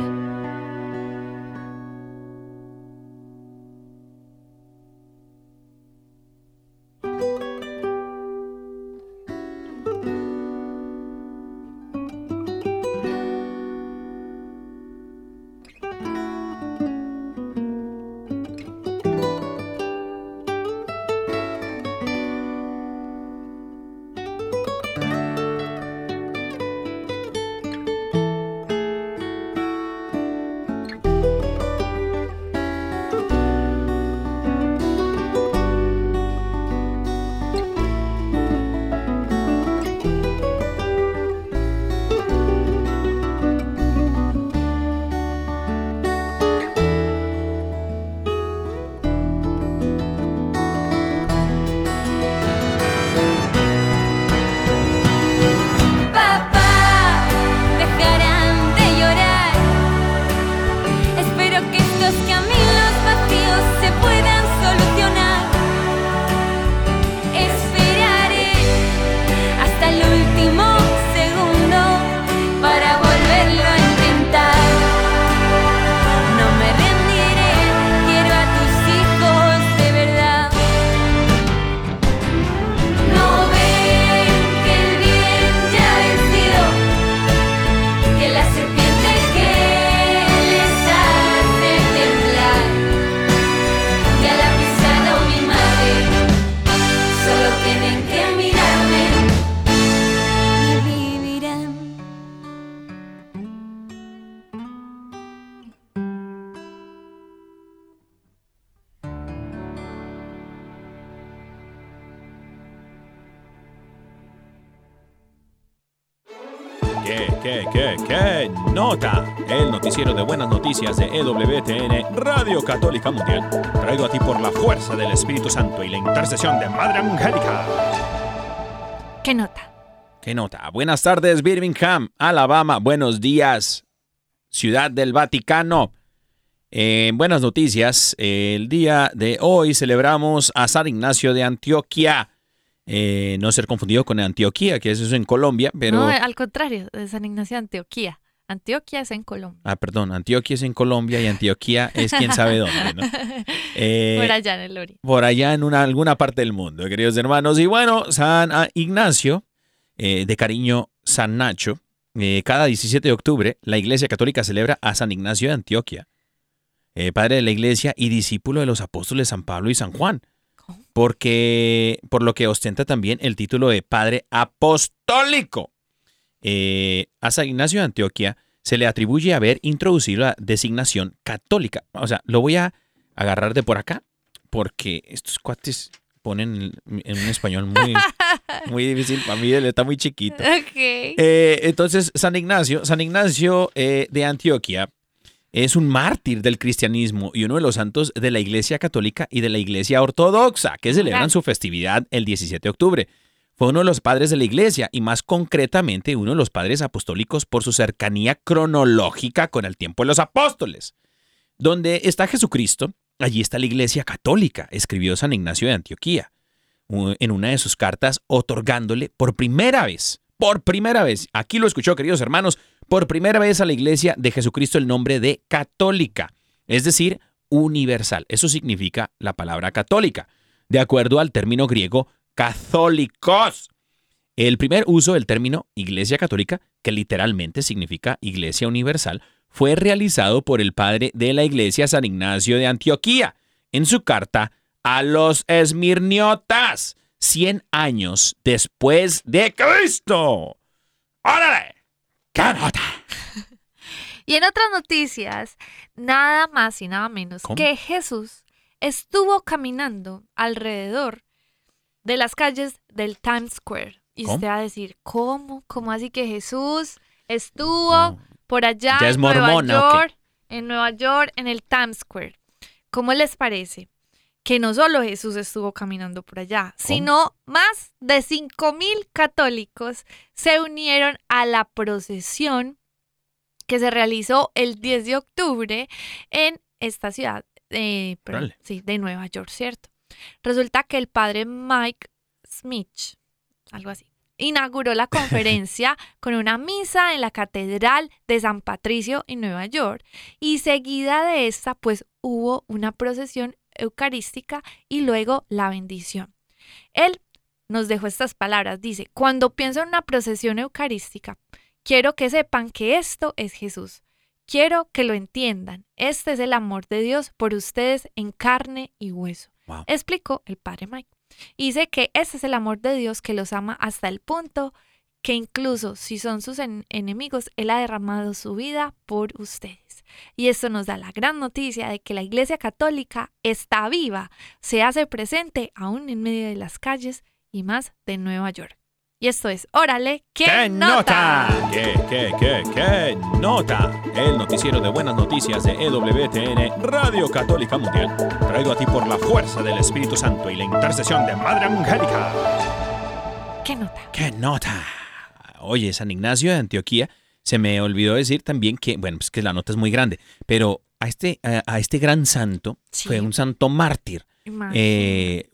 ¡Qué, qué, qué, qué nota! El noticiero de buenas noticias de E W T N, Radio Católica Mundial. Traído a ti por la fuerza del Espíritu Santo y la intercesión de Madre Angélica. ¡Qué nota! ¡Qué nota! Buenas tardes, Birmingham, Alabama. Buenos días, Ciudad del Vaticano. Eh, buenas noticias. El día de hoy celebramos a San Ignacio de Antioquía. Eh, no ser confundido con Antioquía, que eso es en Colombia, pero... No, al contrario, de San Ignacio de Antioquía. Antioquia es en Colombia. Ah, perdón, Antioquia es en Colombia y Antioquía es quién sabe dónde, ¿no? Eh, por allá en el Oriente. Por allá en una, alguna parte del mundo, queridos hermanos. Y bueno, San Ignacio, eh, de cariño San Nacho, eh, cada diecisiete de octubre la Iglesia Católica celebra a San Ignacio de Antioquía, eh, padre de la Iglesia y discípulo de los apóstoles San Pablo y San Juan. Porque, por lo que ostenta también el título de Padre Apostólico. Eh, a San Ignacio de Antioquía se le atribuye haber introducido la designación católica. O sea, lo voy a agarrar de por acá, porque estos cuates ponen en un español muy, muy difícil para mí, él está muy chiquito. Okay. Eh, entonces, San Ignacio, San Ignacio eh, de Antioquía es un mártir del cristianismo y uno de los santos de la Iglesia Católica y de la Iglesia Ortodoxa, que celebran su festividad el diecisiete de octubre. Fue uno de los padres de la Iglesia y más concretamente uno de los padres apostólicos por su cercanía cronológica con el tiempo de los apóstoles. Donde está Jesucristo, allí está la Iglesia Católica, escribió San Ignacio de Antioquía en una de sus cartas, otorgándole por primera vez, por primera vez, aquí lo escuchó, queridos hermanos, por primera vez a la Iglesia de Jesucristo el nombre de católica, es decir, universal. Eso significa la palabra católica, de acuerdo al término griego católicos. El primer uso del término Iglesia Católica, que literalmente significa Iglesia Universal, fue realizado por el padre de la Iglesia, San Ignacio de Antioquía, en su carta a los esmirniotas, cien años después de Cristo. ¡Órale! Y en otras noticias, nada más y nada menos ¿Cómo? que Jesús estuvo caminando alrededor de las calles del Times Square. Y ¿Cómo? usted va a decir, ¿cómo? ¿Cómo así que Jesús estuvo no. por allá en Nueva York, okay. en Nueva York, en el Times Square? ¿Cómo les parece? Que no solo Jesús estuvo caminando por allá, ¿Cómo? sino más de cinco mil católicos se unieron a la procesión que se realizó el diez de octubre en esta ciudad eh, perdón, vale. sí, de Nueva York, ¿cierto? Resulta que el padre Mike Smith, algo así, inauguró la conferencia con una misa en la Catedral de San Patricio en Nueva York y seguida de esta pues hubo una procesión eucarística y luego la bendición. Él nos dejó estas palabras, dice: cuando pienso en una procesión eucarística, quiero que sepan que esto es Jesús. Quiero que lo entiendan. Este es el amor de Dios por ustedes en carne y hueso. Wow. Explicó el padre Mike. Dice que este es el amor de Dios que los ama hasta el punto que incluso si son sus en- enemigos, Él ha derramado su vida por ustedes. Y esto nos da la gran noticia de que la Iglesia Católica está viva, se hace presente aún en medio de las calles y más de Nueva York. Y esto es Órale, ¡qué, ¿Qué nota! nota! ¡Qué, qué, qué, qué nota! El noticiero de buenas noticias de E W T N, Radio Católica Mundial. Traído a ti por la fuerza del Espíritu Santo y la intercesión de Madre Angélica. ¡Qué nota! ¡Qué nota! Oye, San Ignacio de Antioquía, se me olvidó decir también que, bueno, pues que la nota es muy grande, pero a este, a, a este gran santo sí. fue un santo mártir. Eh,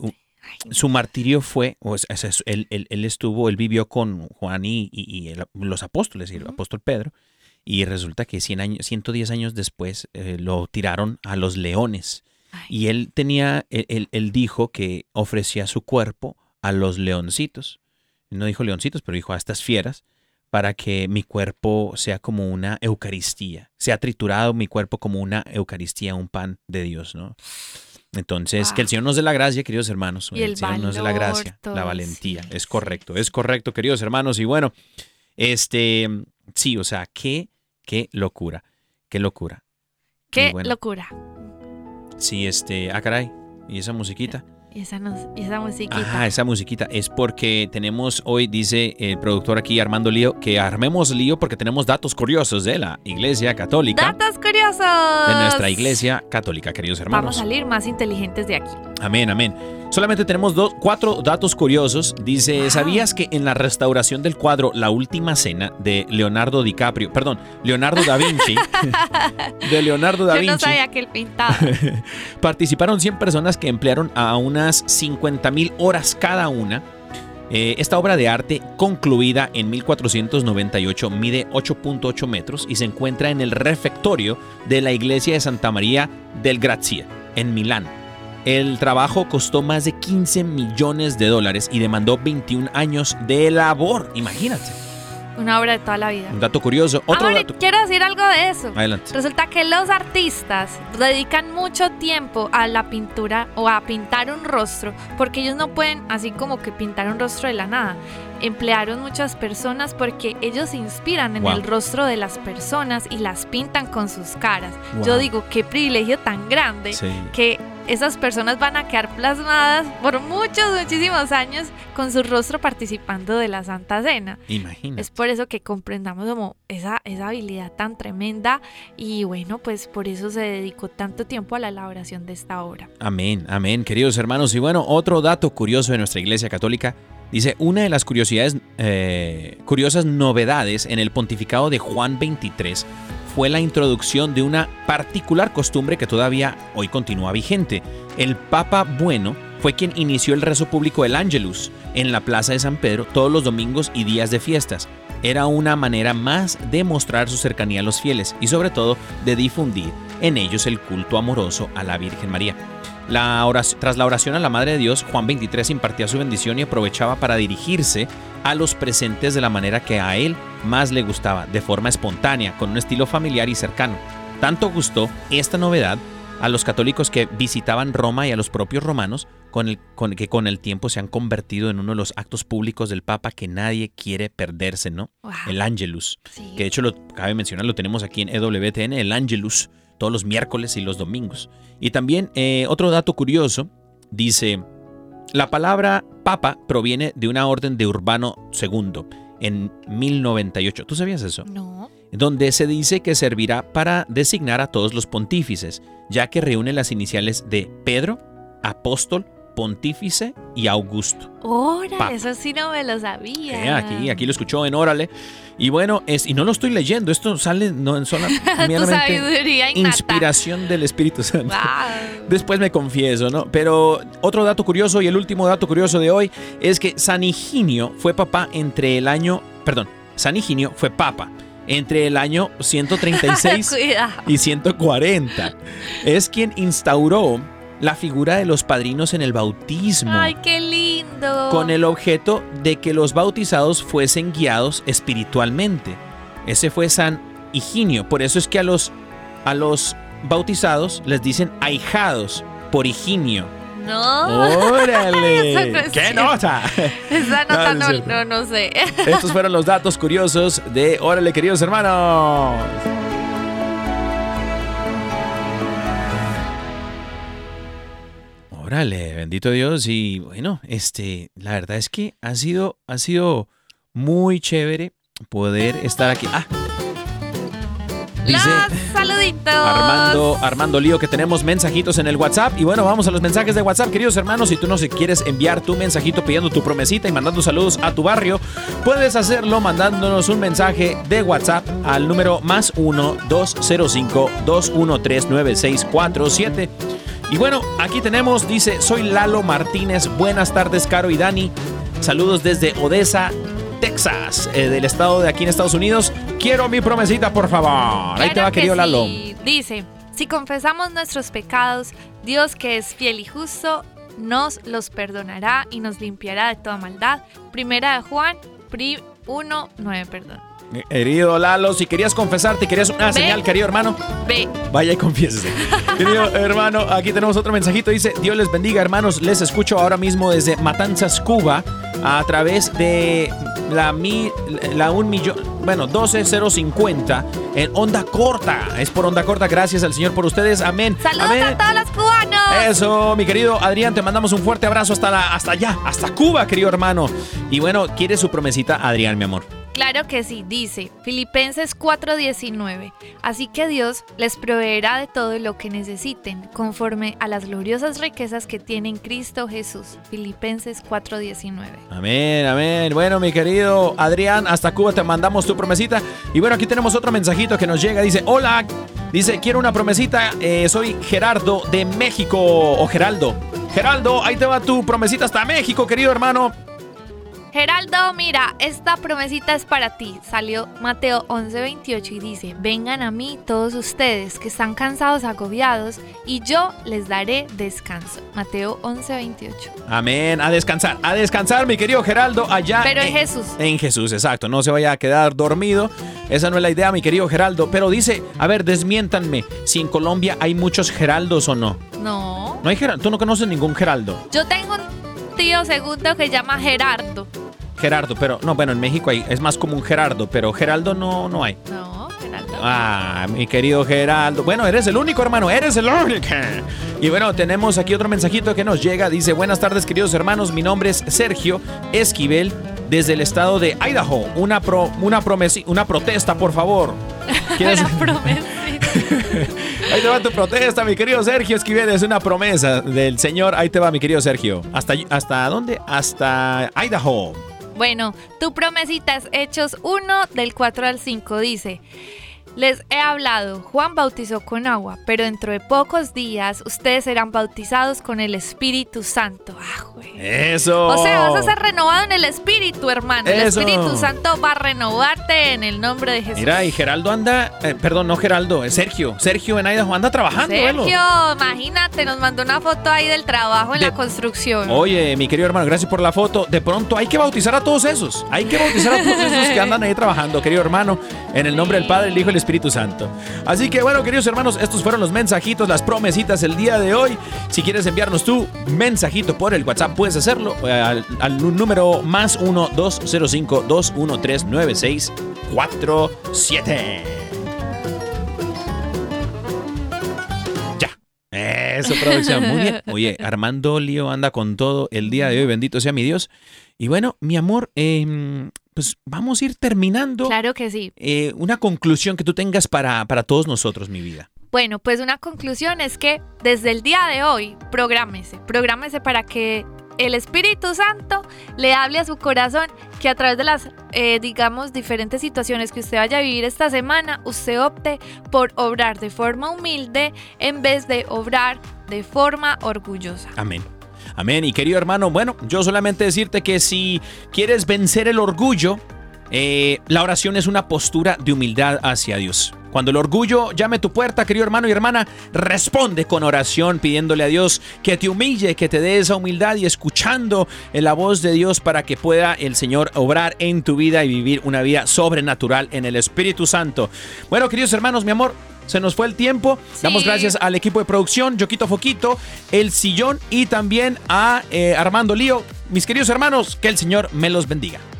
su martirio fue, o sea, él, él, él estuvo, él vivió con Juan y, y, y el, los apóstoles, y el uh-huh. apóstol Pedro, y resulta que cien años, ciento diez años después eh, lo tiraron a los leones. Ay. Y él tenía, él, él, él dijo que ofrecía su cuerpo a los leoncitos. No dijo leoncitos, pero dijo a estas fieras, para que mi cuerpo sea como una eucaristía. Se ha triturado mi cuerpo como una eucaristía, un pan de Dios, ¿no? Entonces, wow. que el Señor nos dé la gracia, queridos hermanos. Y el, el Señor valor, nos dé la gracia, todo. La valentía. Sí, es correcto, es correcto, queridos hermanos. Y bueno, este, sí, o sea, qué, qué locura, qué locura. Qué bueno. locura. Sí, este, ah, caray, y esa musiquita. Esa, nos, esa musiquita. Ajá, esa musiquita. Es porque tenemos hoy, dice el productor aquí, Armando Lío, que armemos lío porque tenemos datos curiosos de la Iglesia Católica. ¡Datos curiosos! De nuestra Iglesia Católica, queridos hermanos. Vamos a salir más inteligentes de aquí. Amén, amén. Solamente tenemos dos, cuatro datos curiosos. Dice, wow. ¿Sabías que en la restauración del cuadro La Última Cena de Leonardo DiCaprio, perdón, Leonardo Da Vinci, de Leonardo Da Vinci, yo no sabía que él pintaba, participaron cien personas que emplearon a unas cincuenta mil horas cada una? Eh, esta obra de arte, concluida en mil cuatrocientos noventa y ocho, mide ocho punto ocho metros y se encuentra en el refectorio de la iglesia de Santa María del Grazie, en Milán. El trabajo costó más de quince millones de dólares y demandó veintiún años de labor. Imagínate. Una obra de toda la vida. Un dato curioso. Otro Amor, dato. Quiero decir algo de eso. Adelante. Resulta que los artistas dedican mucho tiempo a la pintura o a pintar un rostro, porque ellos no pueden así como que pintar un rostro de la nada. Emplearon muchas personas porque ellos se inspiran en wow. el rostro de las personas y las pintan con sus caras. Wow. Yo digo, qué privilegio tan grande sí. que... Esas personas van a quedar plasmadas por muchos, muchísimos años con su rostro participando de la Santa Cena. Imagínate. Es por eso que comprendamos como esa, esa habilidad tan tremenda y bueno, pues por eso se dedicó tanto tiempo a la elaboración de esta obra. Amén, amén, queridos hermanos. Y bueno, otro dato curioso de nuestra Iglesia Católica. Dice, una de las curiosidades, eh, curiosas novedades en el pontificado de Juan veintitrés fue la introducción de una particular costumbre que todavía hoy continúa vigente. El Papa Bueno fue quien inició el rezo público del Ángelus en la Plaza de San Pedro todos los domingos y días de fiestas. Era una manera más de mostrar su cercanía a los fieles y sobre todo de difundir en ellos el culto amoroso a la Virgen María. La oración, tras la oración a la Madre de Dios, Juan veintitrés impartía su bendición y aprovechaba para dirigirse a los presentes de la manera que a él más le gustaba, de forma espontánea, con un estilo familiar y cercano. Tanto gustó esta novedad a los católicos que visitaban Roma y a los propios romanos, con el, con, que con el tiempo se han convertido en uno de los actos públicos del Papa que nadie quiere perderse, ¿no? Wow. El Ángelus, sí. que de hecho, lo cabe mencionar, lo tenemos aquí en E W T N, el Ángelus, todos los miércoles y los domingos. Y también eh, otro dato curioso, dice, la palabra papa proviene de una orden de Urbano segundo en mil noventa y ocho. ¿Tú sabías eso? No. Donde se dice que servirá para designar a todos los pontífices, ya que reúne las iniciales de Pedro, apóstol, pontífice y Augusto. ¡Órale! Eso sí no me lo sabía. Eh, aquí, aquí lo escuchó en Órale. Y bueno, es, y no lo estoy leyendo, esto sale no, solamente inspiración del Espíritu Santo. Wow. Después me confieso, ¿no? Pero otro dato curioso y el último dato curioso de hoy es que San Higinio fue papá entre el año, perdón, San Higinio fue papa entre el año ciento treinta y seis y ciento cuarenta. Es quien instauró la figura de los padrinos en el bautismo. ¡Ay, qué lindo! Con el objeto de que los bautizados fuesen guiados espiritualmente. Ese fue San Higinio. Por eso es que a los, a los bautizados les dicen ahijados por Higinio. ¡No! ¡Órale! No ¡Qué cierto. Nota! Esa nota no, no, no, no sé. Estos fueron los datos curiosos de Órale, queridos hermanos. Órale, bendito Dios. Y bueno, este, la verdad es que ha sido, ha sido muy chévere poder estar aquí. Ah, dice los saluditos. Armando, Armando Lío, que tenemos mensajitos en el WhatsApp. Y bueno, vamos a los mensajes de WhatsApp, queridos hermanos. Si tú nos quieres enviar tu mensajito pidiendo tu promesita y mandando saludos a tu barrio, puedes hacerlo mandándonos un mensaje de WhatsApp al número más uno dos cero cinco dos uno tres nueve seis cuatro siete. Y bueno, aquí tenemos, dice, soy Lalo Martínez, buenas tardes Caro y Dani, saludos desde Odessa, Texas, eh, del estado de aquí en Estados Unidos, quiero mi promesita por favor, ahí te va querido Lalo. Dice, si confesamos nuestros pecados, Dios que es fiel y justo nos los perdonará y nos limpiará de toda maldad, primera de Juan uno nueve, perdón. Querido Lalo, si querías confesarte, querías una Ve. señal, querido hermano, Ve. vaya y confiésese. Querido hermano, aquí tenemos otro mensajito. Dice, Dios les bendiga, hermanos. Les escucho ahora mismo desde Matanzas, Cuba, a través de la, mi, la un millón, bueno, doce mil cincuenta en onda corta. Es por onda corta. Gracias al Señor por ustedes. Amén. Saludos Amén. a todos los cubanos. Eso, mi querido Adrián, te mandamos un fuerte abrazo hasta, la, hasta allá, hasta Cuba, querido hermano. Y bueno, ¿quieres su promesita, Adrián, mi amor? Claro que sí, dice Filipenses cuatro diecinueve. Así que Dios les proveerá de todo lo que necesiten, conforme a las gloriosas riquezas que tiene en Cristo Jesús. Filipenses cuatro diecinueve. Amén, amén. Bueno, mi querido Adrián, hasta Cuba te mandamos tu promesita. Y bueno, aquí tenemos otro mensajito que nos llega. Dice, hola, dice, quiero una promesita. Eh, soy Gerardo de México, o Geraldo. Geraldo, ahí te va tu promesita hasta México, querido hermano. Geraldo, mira, esta promesita es para ti. Salió Mateo once veintiocho y dice: vengan a mí todos ustedes que están cansados, agobiados, y yo les daré descanso. Mateo once veintiocho. Amén, a descansar, a descansar, mi querido Geraldo, allá. Pero en, en Jesús. En Jesús, exacto, no se vaya a quedar dormido. Esa no es la idea, mi querido Geraldo. Pero dice, a ver, desmiéntanme, si en Colombia hay muchos Geraldos o no. No. No hay Geraldo, tú no conoces ningún Geraldo. Yo tengo un tío segundo que se llama Gerardo. Gerardo, pero no, bueno, en México hay, es más común Gerardo, pero Geraldo no, no hay. No, Geraldo. Ah, mi querido Geraldo. Bueno, eres el único, hermano, eres el único. Y bueno, tenemos aquí otro mensajito que nos llega. Dice, buenas tardes, queridos hermanos. Mi nombre es Sergio Esquivel, desde el estado de Idaho. Una, pro, una, promesi, una protesta, por favor. Una promesa. Ahí te va tu protesta, mi querido Sergio Esquivel. Es una promesa del Señor. Ahí te va, mi querido Sergio. ¿Hasta, hasta dónde? Hasta Idaho. Bueno, tu promesita es Hechos uno, del cuatro al cinco, dice: les he hablado, Juan bautizó con agua, pero dentro de pocos días ustedes serán bautizados con el Espíritu Santo. ¡Ah, güey! ¡Eso! O sea, vas a ser renovado en el Espíritu, hermano. ¡Eso! El Espíritu Santo va a renovarte en el nombre de Jesús. Mira, y Geraldo anda, eh, perdón, no Geraldo, es Sergio. Sergio en Idaho anda trabajando. Sergio, velo. Imagínate, nos mandó una foto ahí del trabajo en de, la construcción. Oye, mi querido hermano, gracias por la foto. De pronto hay que bautizar a todos esos. Hay que bautizar a todos esos que andan ahí trabajando, querido hermano. En el nombre sí. del Padre, el Hijo y el Espíritu Santo. Así que bueno, queridos hermanos, estos fueron los mensajitos, las promesitas el día de hoy. Si quieres enviarnos tu mensajito por el WhatsApp, puedes hacerlo al, al número más uno dos cero cinco dos uno tres nueve seis cuatro siete. Ya. Eso, producción. Muy bien. Oye, Armando Lío anda con todo el día de hoy. Bendito sea mi Dios. Y bueno, mi amor, eh, pues vamos a ir terminando. Claro que sí. Eh, una conclusión que tú tengas para, para todos nosotros, mi vida. Bueno, pues una conclusión es que desde el día de hoy, prográmese, prográmese para que el Espíritu Santo le hable a su corazón, que a través de las, eh, digamos, diferentes situaciones que usted vaya a vivir esta semana, usted opte por obrar de forma humilde en vez de obrar de forma orgullosa. Amén. Amén. Y querido hermano, bueno, yo solamente decirte que si quieres vencer el orgullo, eh, la oración es una postura de humildad hacia Dios. Cuando el orgullo llame a tu puerta, querido hermano y hermana, responde con oración, pidiéndole a Dios que te humille, que te dé esa humildad y escuchando la voz de Dios para que pueda el Señor obrar en tu vida y vivir una vida sobrenatural en el Espíritu Santo. Bueno, queridos hermanos, mi amor, se nos fue el tiempo. Sí. Damos gracias al equipo de producción, Yoquito Foquito, El Sillón y también a eh, Armando Lío. Mis queridos hermanos, que el Señor me los bendiga.